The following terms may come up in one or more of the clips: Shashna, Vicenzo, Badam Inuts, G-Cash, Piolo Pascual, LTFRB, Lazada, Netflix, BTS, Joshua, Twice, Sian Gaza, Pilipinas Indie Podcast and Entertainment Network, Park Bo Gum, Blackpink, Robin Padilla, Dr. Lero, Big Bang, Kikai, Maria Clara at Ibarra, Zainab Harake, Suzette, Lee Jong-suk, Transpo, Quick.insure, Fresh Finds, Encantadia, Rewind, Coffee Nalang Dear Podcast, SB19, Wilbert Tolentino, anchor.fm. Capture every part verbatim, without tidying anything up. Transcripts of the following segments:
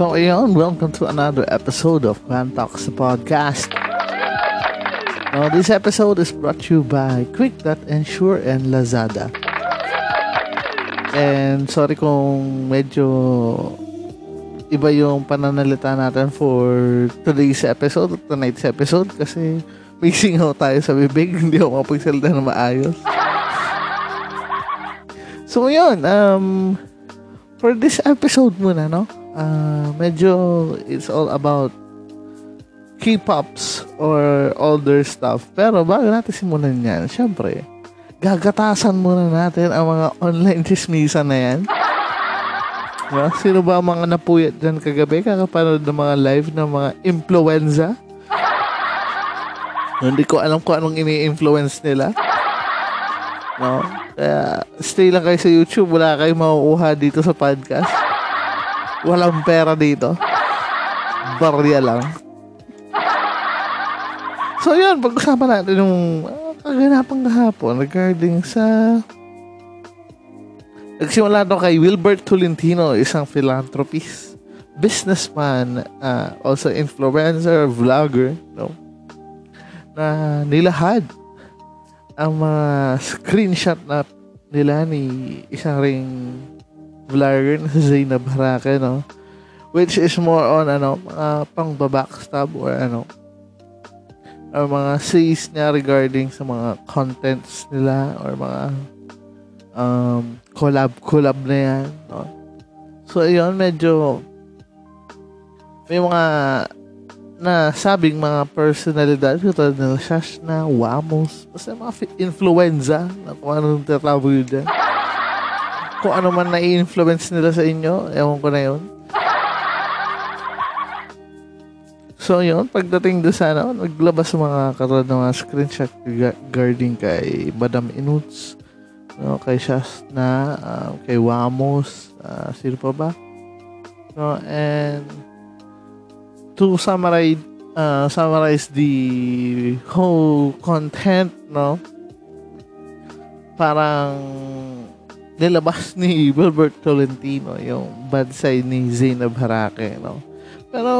So ayun, welcome to another episode of Quen Talks Podcast. Now, this episode is brought to you by Quick.insure and Lazada. And sorry kung medyo iba yung pananalita natin for today's episode, tonight's episode, kasi may singaw tayo sa bibig, hindi ako makapagsalita na maayos. So ayun, um, for this episode muna, no? Uh, medyo it's all about K-pops or older stuff. Pero bago natin simulan yan, syempre, gagatasan muna natin ang mga online chismisa na yan. No? Sino ba ang mga napuyat dyan kagabi? Kakapanood ng mga live ng mga influenza? Hindi ko alam kung anong ini-influence nila. No? Kaya stay lang kayo sa YouTube. Wala kayo mauuha dito sa podcast. Walang pera dito. Barya lang. So, yun. Pag-usapan natin yung uh, kaganapang kahapon regarding sa... Nagsimula ito kay Wilbert Tolentino, isang philanthropist, businessman, uh, also influencer, vlogger, no? Na nilahad ang mga screenshot na nila ni isang ring... vlogger na si Zainab Harake, no? Which is more on, ano, uh, pang babackstab or, ano, or mga says niya regarding sa mga contents nila or mga um, collab-collab na yan, no? So, ayun, medyo may mga nasabing mga personalidad katulad nila Shashna, Wamos, basta mga influenza na kung anong tataboy dyan. Kung ano man na-influence nila sa inyo, ewan ko na yun. So yun, pagdating doon sana, naglabas mga katulad ng mga screenshot regarding kay Badam Inuts, no, kay Shashna, uh, kay Wamos, uh, sino pa ba? No, and to summarize, uh, summarize the whole content, no, parang nilabas ni Wilbert Tolentino yung bad side ni Zainab Harake, no? Pero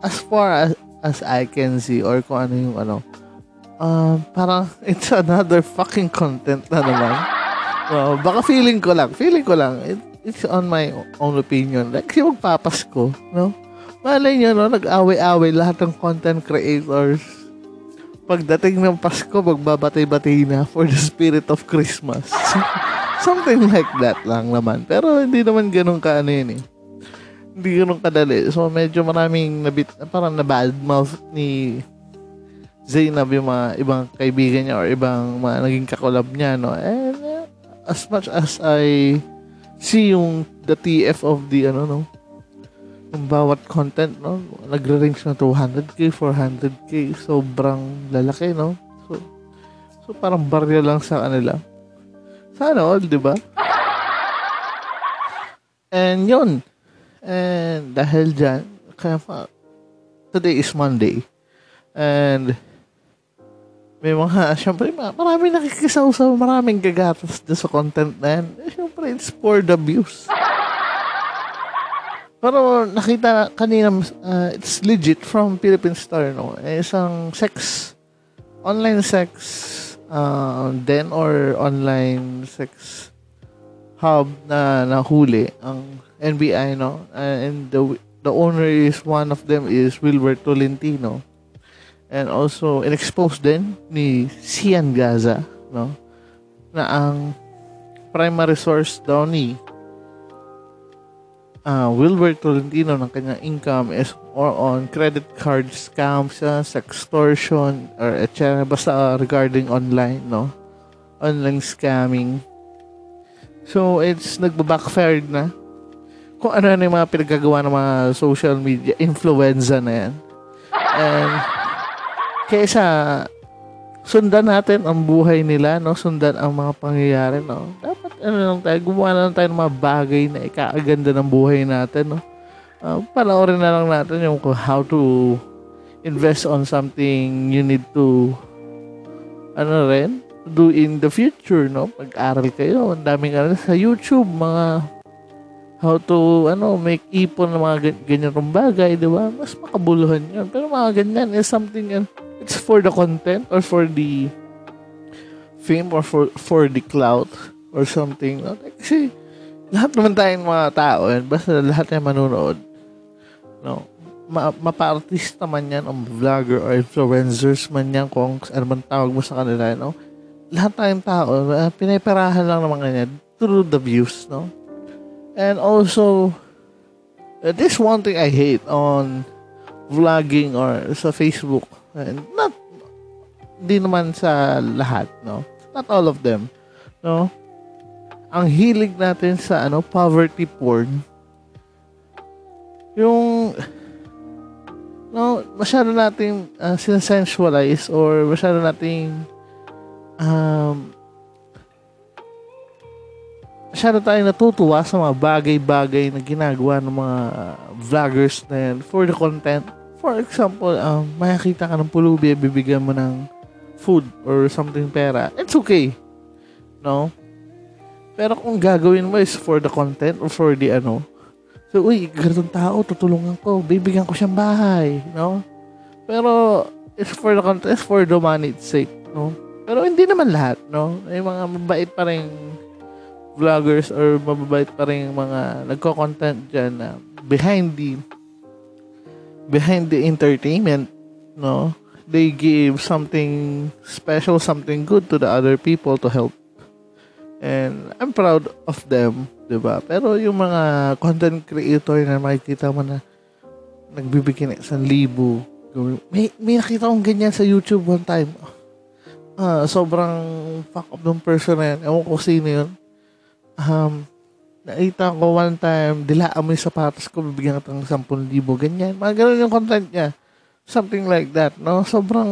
as far as, as I can see or kung ano yung ano, uh, parang it's another fucking content na naman. No, baka feeling ko lang, feeling ko lang, it, it's on my own opinion. Like, si magpapasko, no? Malay nyo, no? Nag-away-away lahat ng content creators. Pagdating ng Pasko, magbabatay-batay na for the spirit of Christmas. Something like that lang naman. Pero hindi naman ganun ka ano yun eh. Hindi ganun kadali. So medyo maraming nabit, parang nabadmouth ni Zainab yung mga ibang kaibigan niya or ibang mga naging kakolab niya, no? And uh, as much as I see yung the T F of the ano, no? Yung bawat content, no? Nagre-range na two hundred thousand, four hundred thousand. Sobrang lalaki, no? So, so parang barya lang sa kanila. Sana all, di ba? And yun. And dahil dyan, kaya pa, today is Monday. And may mga, syempre, maraming nakikisaw-saw, maraming gagatas dyan sa content na yan. Syempre, it's for the views. Pero nakita kanina, uh, it's legit from Philippine Star, no? Isang sex, online sex, Uh, then or online sex hub na nahuli ang N B I, no? Uh, and the the owner is one of them is Wilbert Tolentino, and also inexposed din ni Sian Gaza, no? na ang primary source daw ni uh, Wilbert Tolentino ng kanyang income is or on credit card scams, uh, sextortion, or et cetera. Basta regarding online, no? Online scamming. So, it's nagbabackfired na. Kung ano na yung mga pinagagawa ng mga social media, influenza na yan. And, kaysa sundan natin ang buhay nila, no? Sundan ang mga pangyayari, no? Dapat ano lang tayo, gumawa na lang tayo ng mga bagay na ikakaganda ng buhay natin, no? Uh, panoorin na lang natin yung how to invest on something you need to ano rin, to do in the future, no? Pag-aral kayo, ang daming aral sa YouTube, mga how to ano, make ipon ng mga ganyan ng bagay, di ba? Mas makabuluhan yun. Pero mga ganyan is something yan. It's for the content or for the fame or for for the clout or something. No? Kasi lahat naman tayong mga tao and basta lahat ay manunood. No? Ma- mapa-artista man yan o vlogger or influencers man yan kung ano man tawag mo sa kanila. No? Lahat tayong tao, uh, pinaperahan lang naman ganyan through the views. No? And also, uh, this one thing I hate on vlogging or sa Facebook. And not, di naman sa lahat, no? Not all of them, no? Ang hilig natin sa, ano, poverty porn. Yung, no, masyado nating uh, sinasensualize or masyado nating, um, masyado tayong natutuwa sa mga bagay-bagay na ginagawa ng mga vloggers na yan for the content. For example, um, makikita ka ng pulubi, bibigyan mo ng food or something pera. It's okay. No? Pero kung gagawin mo is for the content or for the ano. So, uy, ganitong tao, tutulungan ko. Bibigyan ko siyang bahay. No? Pero, it's for the content, it's for the money it's sake. No? Pero hindi naman lahat. No? May mga mabait pa rin vloggers or mababait pa rin mga nagko-content dyan na behind the behind the entertainment, no, they give something special, something good to the other people to help. And I'm proud of them, diba? Pero yung mga content creator na makikita mo na nagbibigay ng isang libo, may, may nakita akong ganyan sa YouTube one time. Uh, sobrang fuck up ng person na yan. Ewan ko sino yun. Um, Nakita ko one time, dilaan mo yung sapatos ko, bibigyan ka ng ten thousand, ganyan. Mga ganun yung content niya. Something like that, no? Sobrang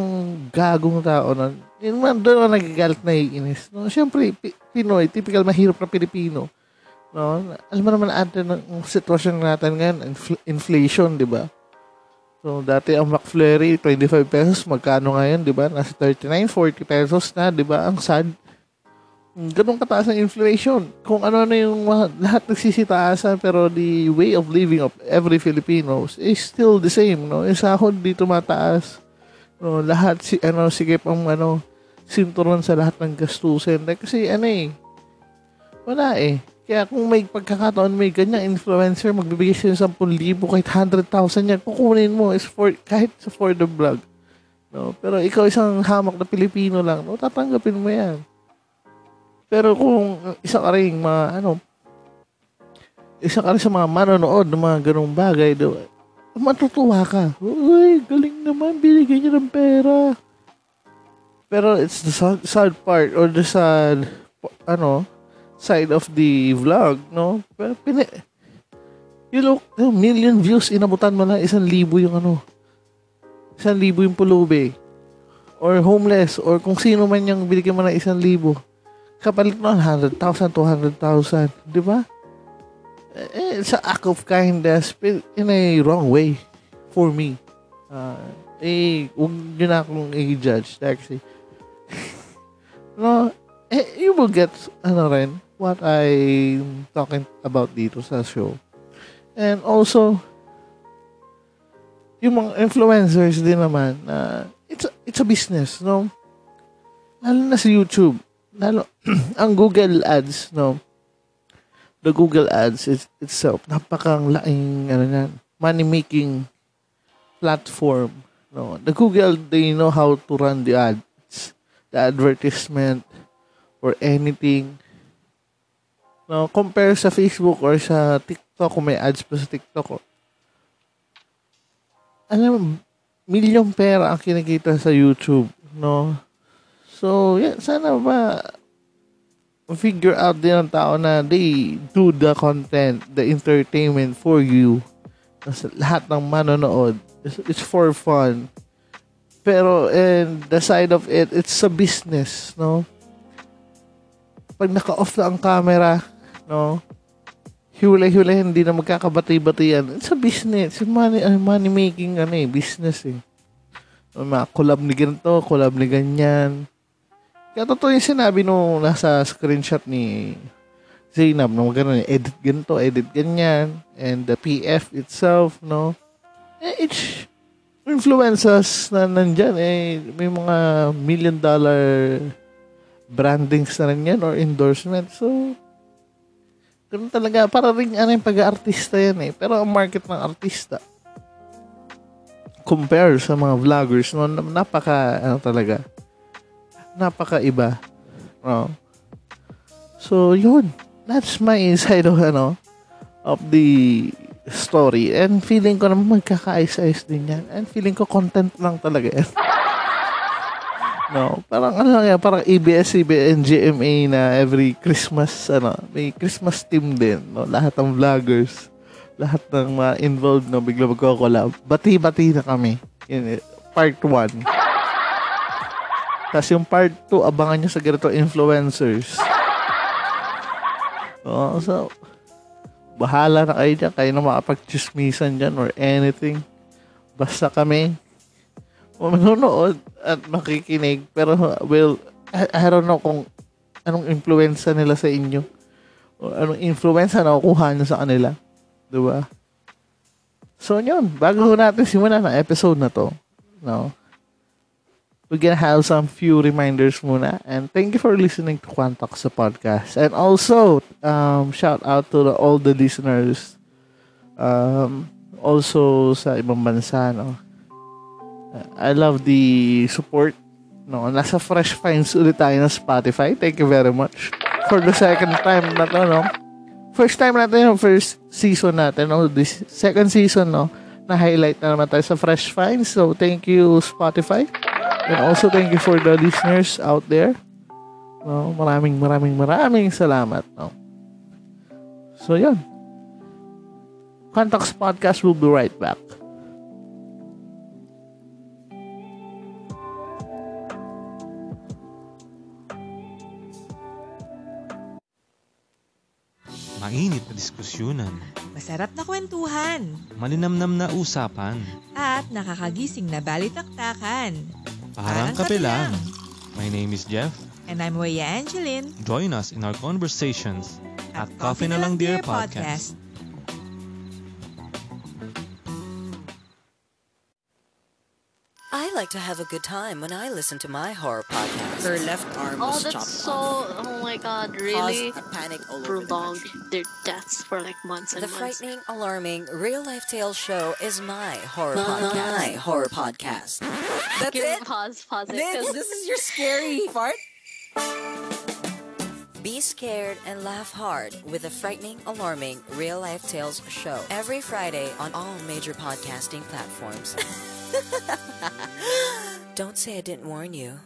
gagong tao nun. Yun man, doon ako nagagalit na iinis. No? Siyempre, P- Pinoy, typical mahirap na Pilipino. No? Alam mo naman natin ang sitwasyon natin ngayon, infl- inflation, di ba? So, dati ang McFlurry, twenty-five pesos, magkano ngayon, di ba? Nasa thirty-nine, forty pesos na, di ba? Ang sad. Ganun kataas ang inflation. Kung ano na yung lahat nagsisitaasan, pero the way of living of every Filipinos is still the same, no? Yung sahod di tumataas, no? Lahat si ano sige pang ano sinturon sa lahat ng gastusin, like, kasi ano eh wala eh. Kaya kung may pagkakataon may ganyan influencer magbibigay siya ng ten thousand kahit one hundred thousand yan, kukunin mo is for kahit sa for the vlog, no? Pero ikaw isang hamak na Pilipino lang, no? Tatanggapin mo yan. Pero kung isa ka rin mga ano, isa ka rin sa mga manonood ng mga ganung bagay, do, matutuwa ka. Uy, galing naman, binigyan niya ng pera. Pero it's the sad part or the sad ano side of the vlog, no? Pero pina, you look, million views, inabutan mo na isang libo yung ano, isang libo yung pulubi or homeless or kung sino man yung binigyan mo na isang libo. Kapalit noon, one hundred thousand, two hundred thousand. Di ba? It's an act of kindness in a wrong way for me. Uh, eh, huwag nyo na akong i-judge, actually. No, eh, you will get, ano rin, what I'm talking about dito sa show. And also, yung mga influencers din naman, uh, it's, a, it's a business, no? Lalo na sa YouTube. Lalo, ang Google Ads, no? The Google Ads is, itself, napakalaking, ano yan, money-making platform, no? The Google, they know how to run the ads, the advertisement, or anything. No, compare sa Facebook or sa TikTok, kung may ads pa sa TikTok. Oh. Alam, milyong pera ang kinakita sa YouTube, no? So, yeah, sana ba figure out din ang tao na they do the content, the entertainment for you. Lahat ng manonood, it's for fun. Pero, and the side of it, it's a business, no? Pag naka-off na ang camera, no? Hiwalay-hiwalay, hindi na magkakabati-batian. It's a business. It's money, money making, ano eh, business eh. O, mga collab ni ganito, collab ni ganyan. Kaya totoo yung sinabi nung nasa screenshot ni Zainab, nung gano'n, edit ganito, edit ganyan. And the P F itself, no? Eh, each influencers na nandyan, eh, may mga million dollar brandings na rin yan or endorsement. So, ganun talaga. Para rin ano yung pag-aartista yan eh. Pero ang market ng artista compare sa mga vloggers, no, napaka, ano talaga, napakaiba. No? So, yun. That's my inside of, ano, of the story. And feeling ko naman magkaka-ayos-ayos din yan. And feeling ko content lang talaga yan. No, parang ano lang yan, parang A B S-C B N G M A na every Christmas, ano, may Christmas team din, no? Lahat ng vloggers, lahat ng mga involved, no, bigla magko-collab. Bati-bati na kami. Yun, part one. Tapos yung part two, abangan nyo sa ganito influencers. No, so, bahala na kayo dyan, kayo na makapag-chismisan dyan or anything. Basta kami manonood at makikinig, pero well, I, I don't know kung anong influensa nila sa inyo o anong influensa na kukuha nyo sa kanila, diba? So yun, bago natin simulan ang episode na to, no, we're gonna have some few reminders muna. And thank you for listening to Quen Talks, the podcast. And also um, shout out to the, all the listeners, um, also sa ibang bansa, no. I love the support. No, nasa Fresh Finds ulit tayo ng Spotify. Thank you very much. For the second time na to, no? First time natin, no? First season natin, no? This second season, no? Na-highlight na naman tayo sa Fresh Finds. So, thank you, Spotify. And also, thank you for the listeners out there. No, maraming, maraming, maraming salamat, no? So, yun. Contacts Podcast will be right back. Mainit na diskusyonan. Masarap na kwentuhan. Maninamnam na usapan. At nakakagising na balitaktakan. Parang, Parang kape lang. My name is Jeff. And I'm Waya Angeline. Join us in our conversations at, at Coffee Nalang Dear Podcast. I like to have a good time when I listen to my horror podcast. Her left arm oh, was chopped so, off. Oh, that's so... Oh my God, really? Caused a panic all prolonged over the their deaths for like months and the months. The frightening, alarming, real-life tale show is my horror no, podcast. No, no. My horror podcast. That's Give it? Pause, pause it. This, this is your scary part? Be scared and laugh hard with the frightening, alarming, real-life tales show. Every Friday on all major podcasting platforms. Don't say I didn't warn you.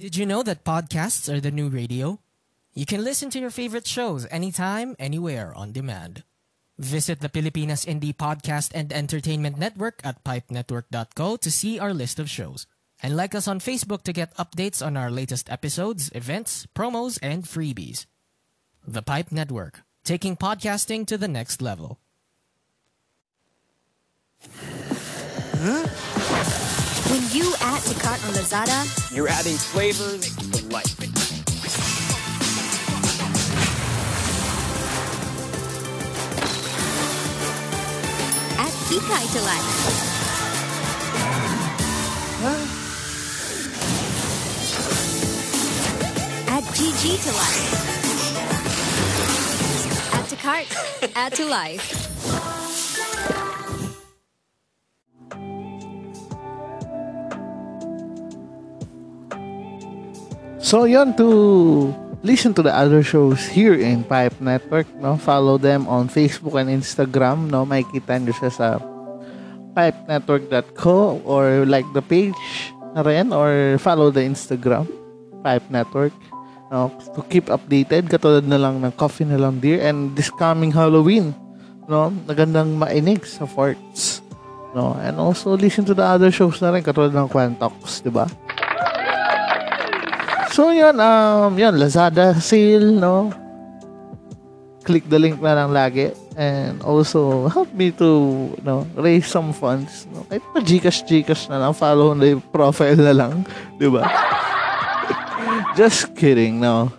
Did you know that podcasts are the new radio? You can listen to your favorite shows anytime, anywhere, on demand. Visit the Pilipinas Indie Podcast and Entertainment Network at pipe network dot co to see our list of shows. And like us on Facebook to get updates on our latest episodes, events, promos, and freebies. The Pipe Network, taking podcasting to the next level. Huh? When you add to cart on Lazada, you're adding flavors to life. Add Kikai to life. Huh? Add Gigi to life. Add to cart, add to life. So yun, to listen to the other shows here in Pipe Network, no, follow them on Facebook and Instagram, no, makikita nyo siya sa pipe network dot co or like the page na rin or follow the Instagram Pipe Network, no, to keep updated katulad na lang ng Coffee Nalang Dear and this coming Halloween, no, nagandang mainig sa forts, no, and also listen to the other shows na rin katulad ng Kwentoks, di ba? So yun, um, yun, Lazada sale, no? Click the link na lang lagi. And also, help me to, you know, raise some funds, no? Kahit pa G-Cash, G-Cash na lang. Follow na yung profile na lang. Diba? Just kidding, no?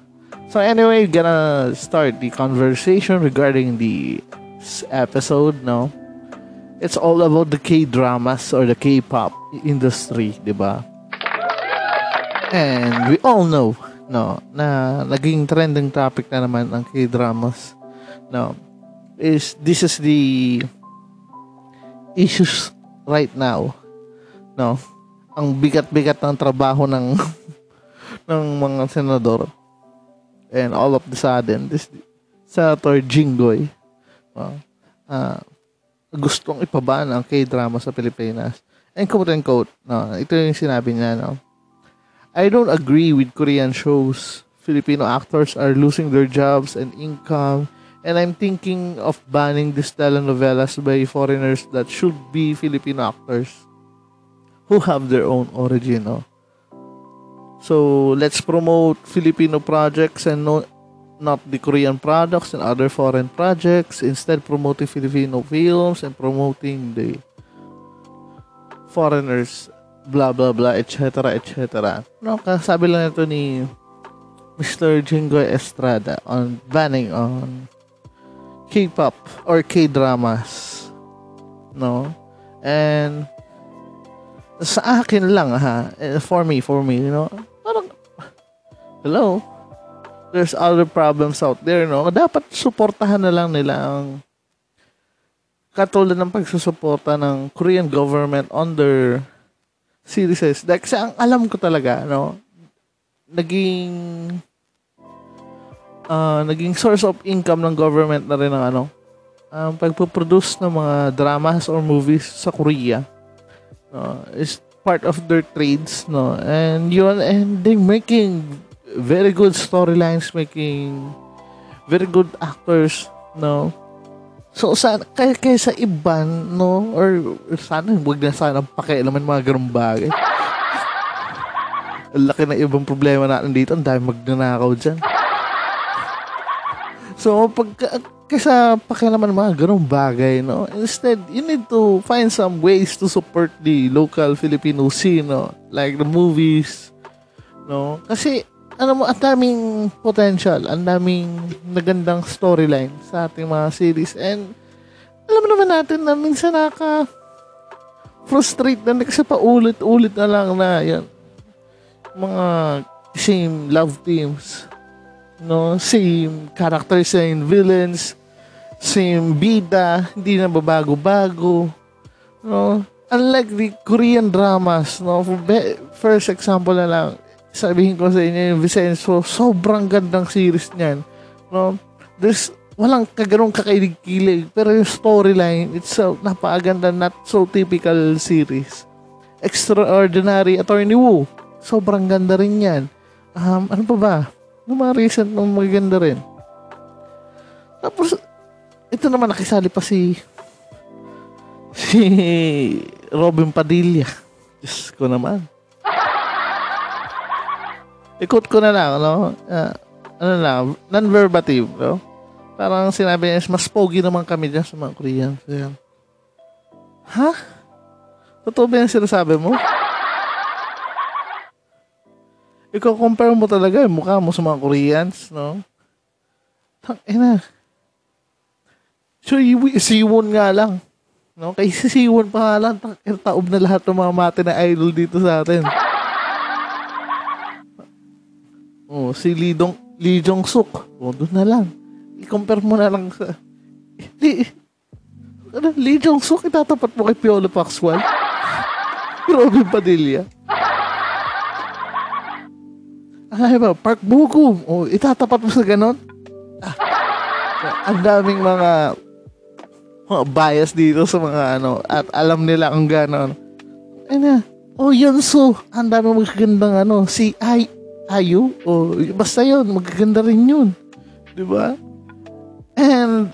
So anyway, gonna start the conversation regarding the episode, no? It's all about the K-dramas or the K-pop industry, diba? And we all know, no, na naging trending topic na naman ang K-dramas, no, is this is the issues right now, no, ang bigat-bigat ng trabaho ng ng mga senador, and all of the sudden this Senator Jinggoy, no, uh, gustong ipaban ang K-drama sa Pilipinas, and quote unquote, no, ito yung sinabi niya, no, I don't agree with Korean shows. Filipino actors are losing their jobs and income, and I'm thinking of banning these telenovelas by foreigners that should be Filipino actors who have their own origin. No? So let's promote Filipino projects and no, not the Korean products and other foreign projects. Instead, promoting Filipino films and promoting the foreigners. Blah blah blah, etc, etc. No, kasabi lang ito ni Mister Jinggoy Estrada on banning on K-pop or K-dramas, no? And sa akin lang, ha, for me, for me, you know, parang, hello, there's other problems out there, no? Dapat suportahan na lang nila ang katulad ng pagsusuporta ng Korean government on their series. Like, sa ang alam ko talaga, no, naging uh, naging source of income ng government na rin ang ano, ang um, pagpo-produce ng mga dramas or movies sa Korea, no, is part of their trades, no, and yun, and they making very good storylines, making very good actors, no. So, sana, kay, kaysa iban, no? Or, sana, huwag na sana pakialaman mga ganun bagay. Ang laki na ibang problema natin dito. Ang dami magnanakaw dyan. So, pag, kaysa pakialaman mga ganun bagay, no? Instead, you need to find some ways to support the local Filipino scene, no? Like the movies, no? Kasi, ano mo, ang daming potential, ang daming nagandang storyline sa ating mga series, and alam naman natin na minsan naka frustrate na kasi paulit-ulit na lang na yan mga same love teams, no, same characters and villains, same bida, hindi na babago-bago, no, unlike the Korean dramas, no. First example na lang, sabihin ko sa inyo yung Vicenzo, sobrang gandang series niyan, no? There's walang kaganong kakailig-kilig, pero yung storyline itself, napakaganda, not so typical series. Extraordinary Attorney Wu, sobrang ganda rin yan. Um, ano pa ba? Yung mga recent nung maganda rin. Tapos, ito naman, nakisali pa si si Robin Padilla. Diyos ko naman. Ikot ko na lang, no? Uh, ano na, non-verbative, no? Parang sinabi niya, mas pogi naman kami dyan sa mga Korean. So, yan. Ha? Totoo ba yung sinasabi mo? Iko-compare mo talaga yung mukha mo sa mga Koreans, no? Tangina. So, siwon nga lang, no? Kaysa siwon pa nga lang, taob na lahat ng mga mati na idol dito sa atin. Oh, si Lee Dong, Lee Jong-suk. Oh, doon na lang. I-compare mo na lang sa Lee, ano, Lee Jong-suk, itatapat mo kay Piolo Pascual. Robin Padilla. Ano ba? Park Bo Gum. O, itatapat mo sa ganon? Ah, ang daming mga, mga bias dito sa mga ano. At alam nila ang ganon. Ano? O, yun so. Handa mo magagandang ano. Si Ay, Ayu. O, basta yun. Magaganda rin yun. Diba? And,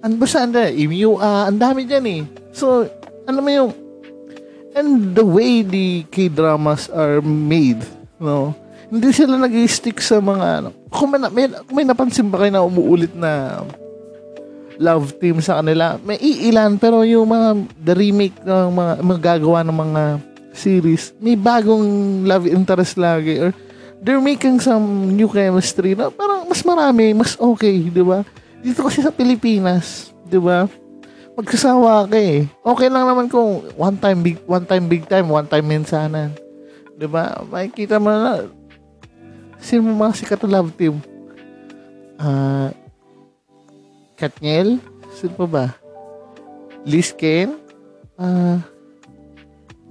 ano ba siya? Uh, ang dami dyan eh. So, ano mo yung, and the way the K-dramas are made, no? Hindi sila nag-stick sa mga ano. Kung may, may, may napansin ba kayo na umuulit na love team sa kanila? May iilan, pero yung mga the remake ng mga magagawa ng mga series, may bagong love interest lagi or they're making some new chemistry na parang mas marami, mas okay, di ba? Dito kasi sa Pilipinas, di ba? Magkasawa ka eh. Okay lang naman kung one time big one time big time, one time minsanan. 'Di ba? Makikita mo na sino mga sikat na love team. Ah uh, Katniel, sino pa ba? Liz Ken. Ah uh,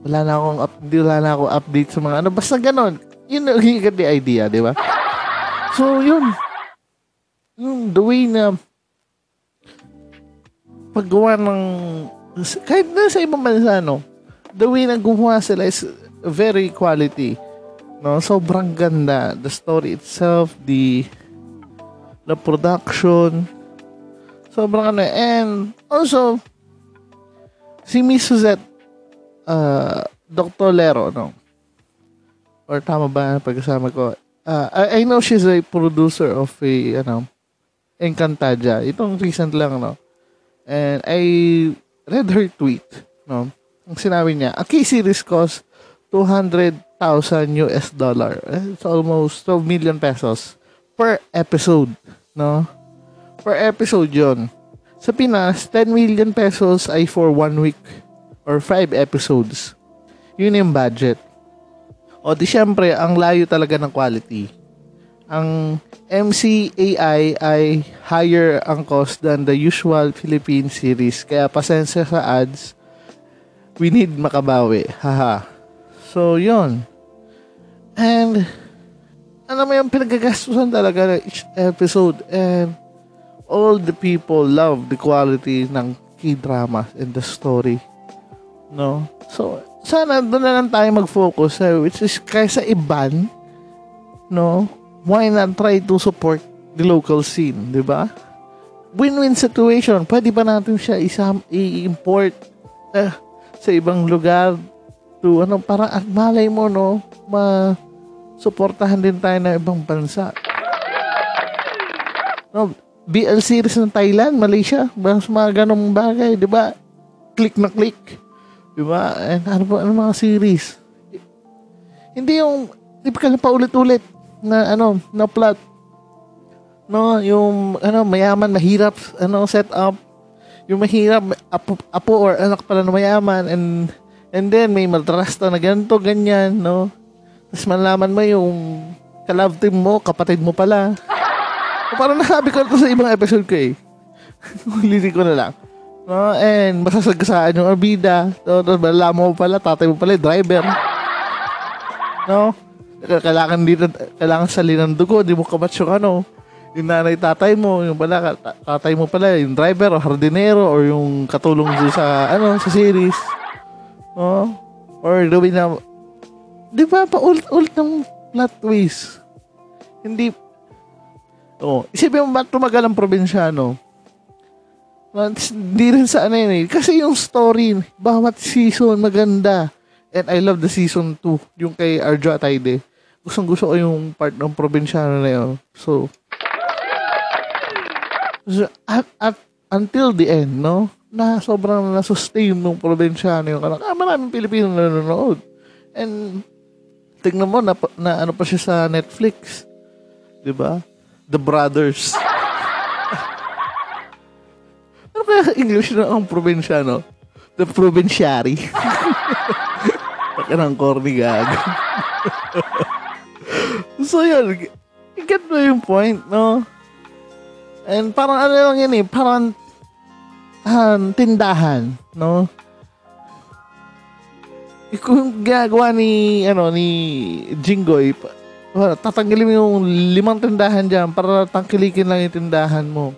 wala na akong update, wala na akong update sa mga ano, basta ganun. Yun, you get the idea, 'di ba? So, yun. Yung the way na paggawa ng kahit na sa ibang bansa, no, the way na gumawa sila is very quality, no? Sobrang ganda, the story itself, the the production, sobrang ano. And also si Miss Suzette, uh, Doctor Lero, no, or tama ba pagkasama ko, uh, I, I know she's a producer of a ano Encantadia, itong recent lang, no. And I read her tweet, no? Ang sinabi niya, a K-series costs two hundred thousand US dollar. It's almost twelve million pesos per episode, no? Per episode yun. Sa Pinas, ten million pesos ay for one week or five episodes. Yun yung budget. O di syempre, ang layo talaga ng quality. Ang M C A I ay higher ang cost than the usual Philippine series. Kaya pasensya sa ads. We need makabawi. Haha. So, yun. And, alam mo yung pinagagastusan talaga ng each episode. And, all the people love the quality ng K-dramas and the story. No? So, sana doon na lang tayo mag-focus. Eh, which is, kaysa iban, no? Why not try to support the local scene, di ba? Win-win situation. Pwede pa natin siya isam- i-import eh, sa ibang lugar to ano, parang at malay mo, no, ma-suportahan din tayo ng ibang bansa. No, B L series ng Thailand, Malaysia, mas mga ganong bagay, di ba? Click na click. Di ba? And ano ba, ano mga series? Hindi yung typical na paulit-ulit na ano, na plot, no, yung ano, mayaman mahirap, ano, set up yung mahirap, apo, apo or anak pala ng mayaman, and and then may maltrasta na ganito, ganyan, no, tapos malaman mo yung ka-love team mo, kapatid mo pala. So, parang nasabi ko ito sa ibang episode ko eh. Ulitin ko na lang, no, and masasagasaan yung orbida, no, malaman mo pala tatay mo pala driver, no. Kailangan dito, kailangan salin ng dugo, di mo kamatch yung ano, yung nanay tatay mo, yung pala, tatay mo pala, yung driver o hardinero o yung katulong sa, ano, sa series. No? Or gawin na, di ba, paulit-ulit ng plot twist. Hindi, oh, isipin mo ba tumagal ang probinsyano? Hindi rin sa ano yun eh. Kasi yung story, bawat season, maganda. And I love the season two, yung kay Arjo Atayde. Gustong gusto ko yung part ng probinsyano na yun. So, at, at until the end, no? Na sobrang na-sustain ng probinsyano yun. Ah, maraming Pilipino na nanonood. And, tignan mo, na, na ano pa siya sa Netflix. Diba? The Brothers. Ano kaya English na ang probinsyano? The Provinciari. Yan ang corny gag. So yun, you get to yung point, no? And parang ano lang yun eh, parang um, tindahan, no? Kung gagawa ni ano ni Jinggoy, tatanggalin mo yung limang tindahan diyan para tangkilikin lang yung tindahan mo.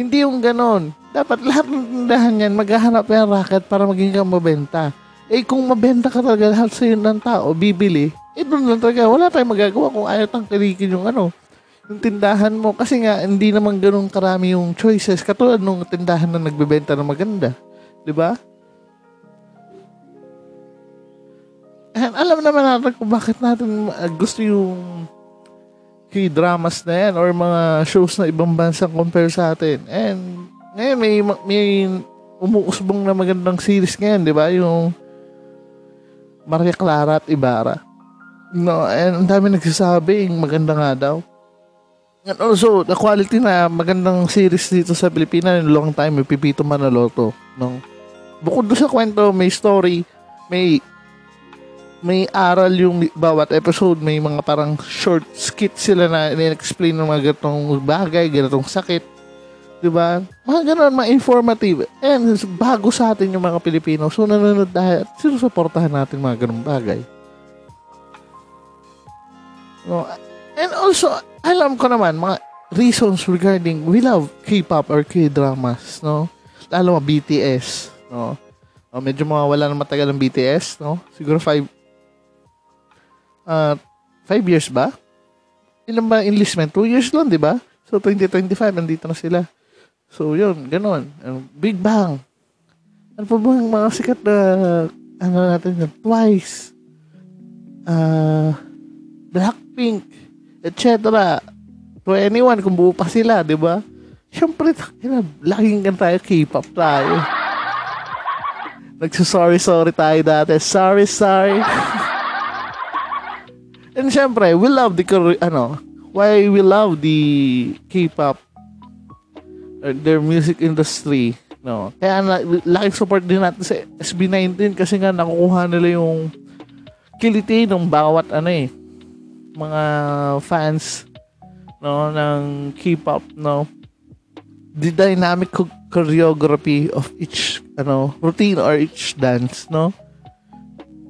Hindi yung ganon. Dapat lahat ng tindahan yan maghahanap ng racket para maging kang mabenta. Eh kung mabenta ka talaga lahat sa'yo ng tao, bibili, eh doon lang talaga. Wala tayong magagawa kung ayaw tangkilikin yung ano, yung tindahan mo. Kasi nga hindi naman ganun karami yung choices katulad nung tindahan na nagbebenta na maganda, di ba? And alam naman natin kung bakit natin gusto yung K-dramas na yan or mga shows na ibang bansa compare sa atin. And ngayon may, may umuusbong na magandang series ngayon, di ba? Yung Maria Clara at Ibarra. No, and ang dami nagsasabi, maganda nga daw. And also, the quality na magandang series dito sa Pilipinas, in long time, may Pipito Manaloto. No? Bukod doon sa kwento, may story, may... may aral yung bawat episode. May mga parang short skits sila na in-explain ng mga ganitong bagay, ganitong sakit. Diba? Mga ganon, mga informative. And bago sa atin yung mga Pilipino. So, nanonood dahil sinusuportahan natin mga ganong bagay. No. And also, alam ko naman, mga reasons regarding we love K-pop or K-dramas. No? Lalo mga B T S. No? O, medyo mga wala na matagal ng B T S. No? Siguro five Uh, five years ba? Ilan ba enlistment? Two years lang, di ba? So, twenty twenty-five, nandito na sila. So, yun, ganon. Big Bang. Ano pa bang mga sikat na, ano natin, Twice, uh, Blackpink, et cetera. twenty-one, kung buo pa sila, di ba? Siyempre, laking gan tayo, K-pop tayo. Nagsusorry-sorry tayo dati. Sorry, sorry. And syempre, we love the ano, why we love the K-pop, their music industry, no. Kaya laking support din natin sa S B nineteen kasi nga nakukuha nila yung kiliti ng bawat ano eh, mga fans no ng K-pop, no. The dynamic choreography of each ano, routine or each dance, no.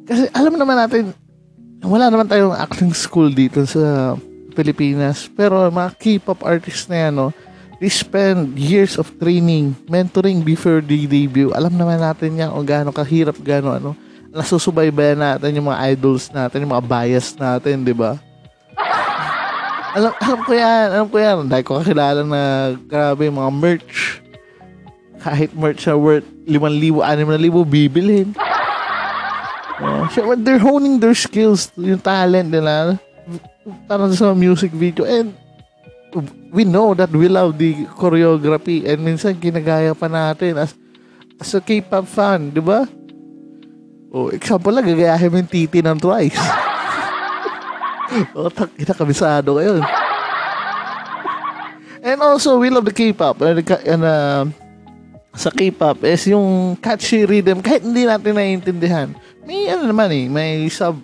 Kasi alam naman natin, wala naman tayong acting school dito sa Pilipinas. Pero mga K-pop artists na yan, no, they spend years of training, mentoring before they debut. Alam naman natin yan kung gaano kahirap, gaano ano. Nasusubaybayan natin yung mga idols natin, yung mga bias natin, di ba? alam, alam ko yan, alam ko yan. Dahil ko kakilala na grabe mga merch. Kahit merch na worth limang libo, anim na libo, bibilhin. Uh, sure, they're honing their skills, yung talent nila para sa music video. And we know that we love the choreography, and minsan ginagaya pa natin as, as a K-pop fan, di ba? Oh, example lang, gagayahin mo yung titi ng Twice. Oh, takita, kabisado kayo. And also, we love the K-pop. And, and uh, sa K-pop is yung catchy rhythm, kahit hindi natin naiintindihan. May ano naman eh, may sub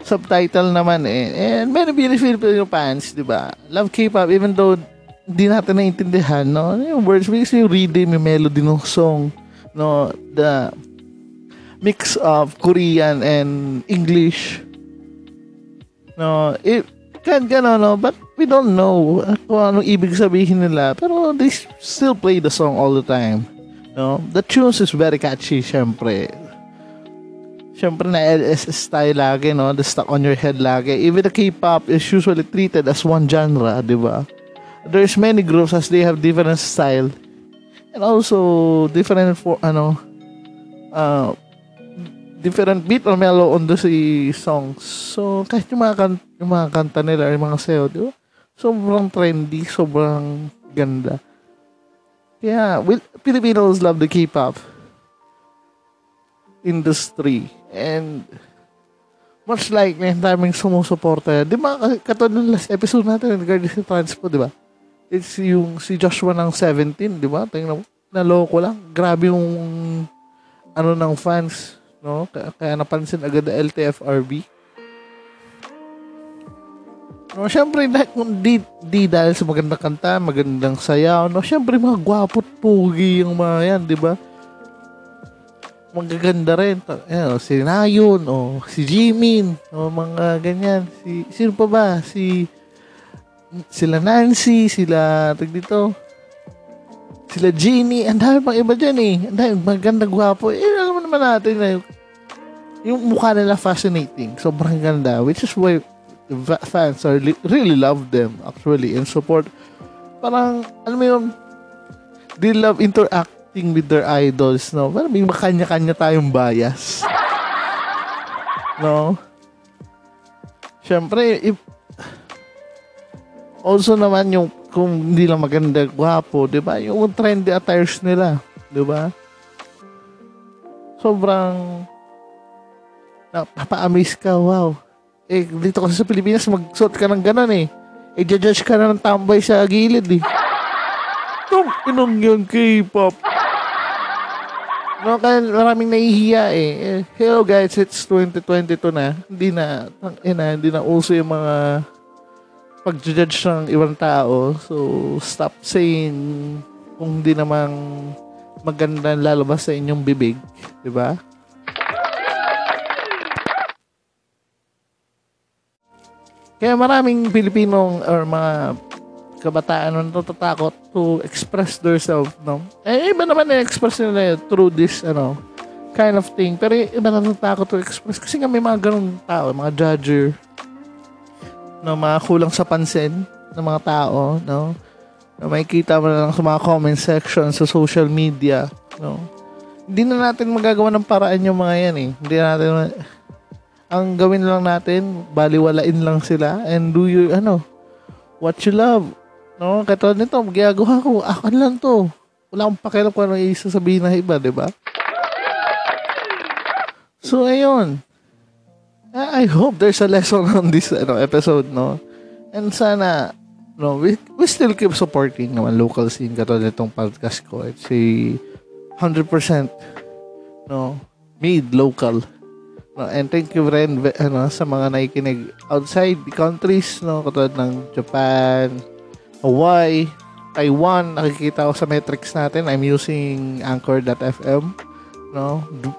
subtitle naman eh. And many Filipino fans, di ba, love K-pop even though hindi natin naiintindihan, no? Yung words, because yung rhythm, yung melody ng song, no? The mix of Korean and English, no? It can't gano, no? But we don't know kung anong ibig sabihin nila. Pero they still play the song all the time, no? The tunes is very catchy, syempre. Siyempre na L S S tayo lagi, no? The stuck on your head lagi. Even the K-pop is usually treated as one genre, di ba? There's many groups as they have different style. And also, different for, ano, uh, different beat or mellow on the songs. So, kahit yung mga, kan- yung mga kanta nila, yung mga sayo, di ba? Sobrang trendy, sobrang ganda. Kaya, we, Filipinos love the K-pop industry. And much like na yung daming sumusuporta yan. Di ba, katulad ng last episode natin regarding si Transpo, di ba? It's yung si Joshua ng seventeen, di ba? Tingnan mo, naloko lang. Grabe yung ano ng fans, no? Kaya, kaya napansin agad na L T F R B. No, syempre, di, di dahil sa magandang kanta, magandang sayaw, no? Syempre, mga gwapo't pogi yung mga yan, di ba? magaganda rin. Ayan, o, si Nayon, o si Jimin, o mga ganyan. Si, sino pa ba? Si, sila Nancy, sila, tag dito, sila Jeannie. Ang dami pang iba dyan eh. Ang dami, maganda, gwapo. Eh, alam naman natin na yung, yung mukha nila fascinating. Sobrang ganda. Which is why fans are li- really love them actually and support. Parang, alam mo yun, they love interact with their idols, no? Parang may makanya-kanya tayong bias. No? Siyempre, if, also naman yung kung hindi lang maganda, guwapo, di ba? Yung trendy attires nila, di ba? Sobrang napapa-amaze ka, wow. Eh, dito kasi sa Pilipinas, magsuot ka ng ganun eh. Eh, judge ka na ng tambay sa gilid eh. Nung inong yung K-pop. No, kaya maraming nahihiya eh. eh. Hello guys, it's twenty twenty-two na. Hindi na, ina, hindi na uso yung mga pag-judge ng ibang tao. So, stop saying kung hindi namang maganda lalabas sa inyong bibig. Diba? Kaya maraming Pilipinong or mga kabataan nun natatakot to express themselves, no? Eh, iba naman na-express nila yun through this, ano, kind of thing. Pero iba na natatakot to express kasi nga may mga ganung tao, mga judger, no, mga kulang sa pansin ng mga tao, no? Na makikita mo na lang sa mga comment section sa social media, no? Hindi na natin magagawa ng paraan yung mga yan, eh. Hindi na natin, ang gawin lang natin, baliwalain lang sila and do your, ano, what you love. No, katulad nito, magagawa ko, ako lang to. Wala akong pakialam kung anong isasabihin na iba, di ba? So, ayun. I hope there's a lesson on this ano, episode, no? And sana, no, we, we still keep supporting naman local scene, katulad nitong podcast ko. It's a one hundred percent no, made local. No, and thank you rin ano, sa mga nakikinig outside the countries, no? Katulad ng Japan, Hawaii, Taiwan, nakikita ko sa metrics natin. I'm using anchor dot f m, no? Du-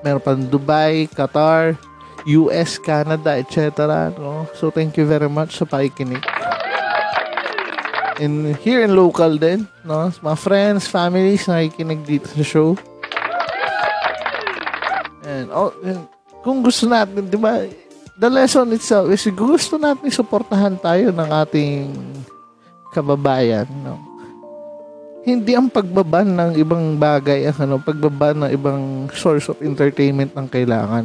Meron pa Dubai, Qatar, U S, Canada, et cetera, no? So, thank you very much sa pakikinig. And here in local din, no? Mga friends, families, nakikinig dito sa show. And, oh, and kung gusto natin, di ba, the lesson itself is gusto natin suportahan tayo ng ating kababayan, no? Hindi ang pagbaban ng ibang bagay, ano, pagbaban ng ibang source of entertainment ang kailangan.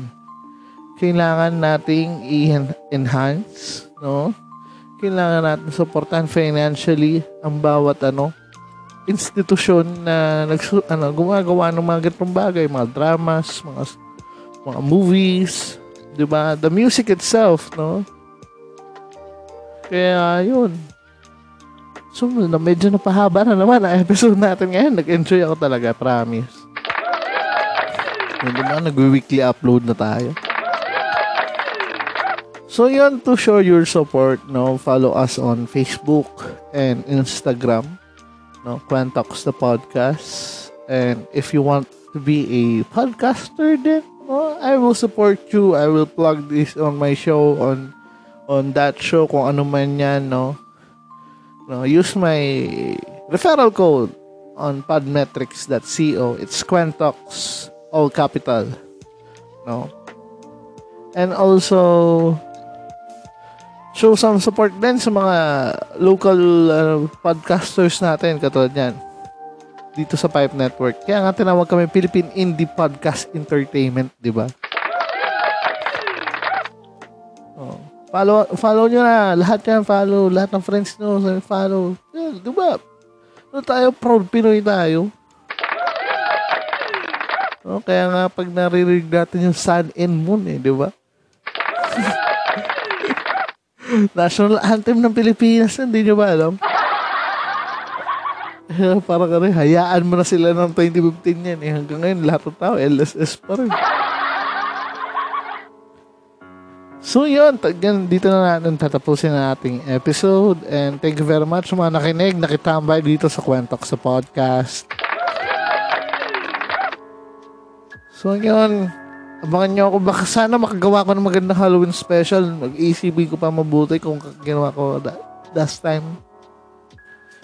Kailangan nating i-enhance, no? Kailangan natin suportahan financially ang bawat ano institusyon na nagsu- ano, gumagawa ng mga ganitong bagay, mga dramas, mga mga movies, 'di ba? The music itself, no? Kaya yun. So, na medyo napahaba na naman ang episode natin ngayon. Nag-enjoy ako talaga, promise. Hindi naman, nag-weekly upload na tayo. So, yun, to show your support, no, follow us on Facebook and Instagram, no, Quen Talks the Podcast. And if you want to be a podcaster din, no, I will support you. I will plug this on my show, on on that show, kung ano man yan, no? No, use my referral code on podmetrics dot co. It's Quentoks, all capital. No. And also show some support din sa mga local uh, podcasters natin katulad niyan dito sa Pipe Network. Kaya nga tinawag kami Philippine Indie Podcast Entertainment, di ba? Follow, follow nyo na. Lahat yan, follow. Lahat ng friends nyo, follow. Yeah, diba? No, tayo, proud Pinoy tayo. No, kaya nga, pag naririnig natin yung sun and moon, eh, diba? National anthem ng Pilipinas, hindi nyo ba alam? Para ka rin, hayaan mo na sila ng twenty fifteen yan. Eh, hanggang ngayon, lahat ng tao, L S S pa rin. So yun, dito na natin tatapusin na ating episode and thank you very much sa mga nakinig, nakitambay dito sa Kwentoks sa podcast. So ngayon, abangan nyo ako. Baka sana makagawa ko ng magandang Halloween special. Mag-iisipin ko pa mabuti kung ginawa ko da- last time.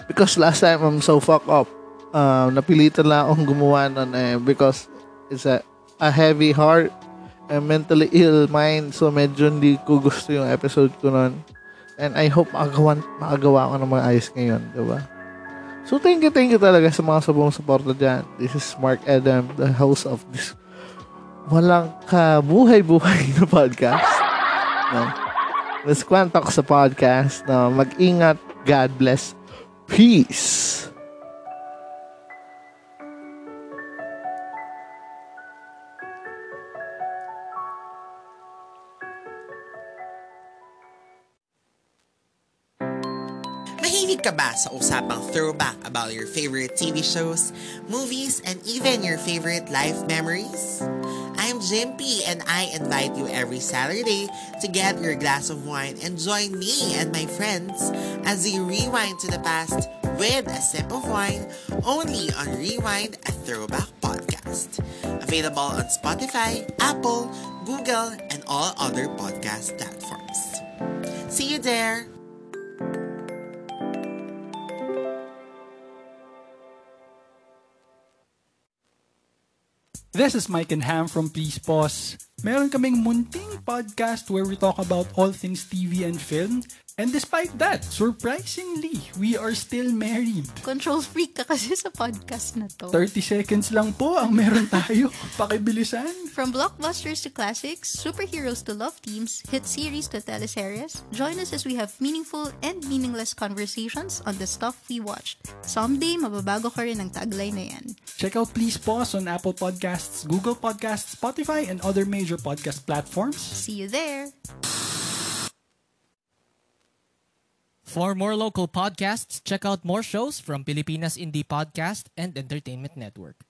Because last time, I'm so fucked up. Uh, napilitan lang akong gumawa nun eh. Because it's a, a heavy heart and mentally ill mind. So medyo hindi ko gusto yung episode ko nun. And I hope makagawa, makagawa ko ng mga ayos ngayon. Diba? So thank you, thank you talaga sa mga sabong supporta dyan. This is Mark Adam, the host of this walang kabuhay-buhay na podcast. No? This Quen Talks sa podcast. No? Mag-ingat. God bless. Peace. Ka ba sa usapang throwback about your favorite T V shows, movies, and even your favorite life memories? I'm Jim P, and I invite you every Saturday to get your glass of wine and join me and my friends as we rewind to the past with a sip of wine only on Rewind, a throwback podcast. Available on Spotify, Apple, Google, and all other podcast platforms. See you there! This is Mike and Ham from Please Pause. Meron kaming munting podcast where we talk about all things T V and film. And despite that, surprisingly, we are still married. Control freak ka kasi sa podcast na to. thirty seconds lang po ang meron tayo. Pakibilisan. From blockbusters to classics, superheroes to love teams, hit series to teleseries, join us as we have meaningful and meaningless conversations on the stuff we watched. Someday, mababago ka rin ang tagline na yan. Check out Please Pause on Apple Podcasts, Google Podcasts, Spotify, and other major podcast platforms. See you there! For more local podcasts, check out more shows from Pilipinas Indie Podcast and Entertainment Network.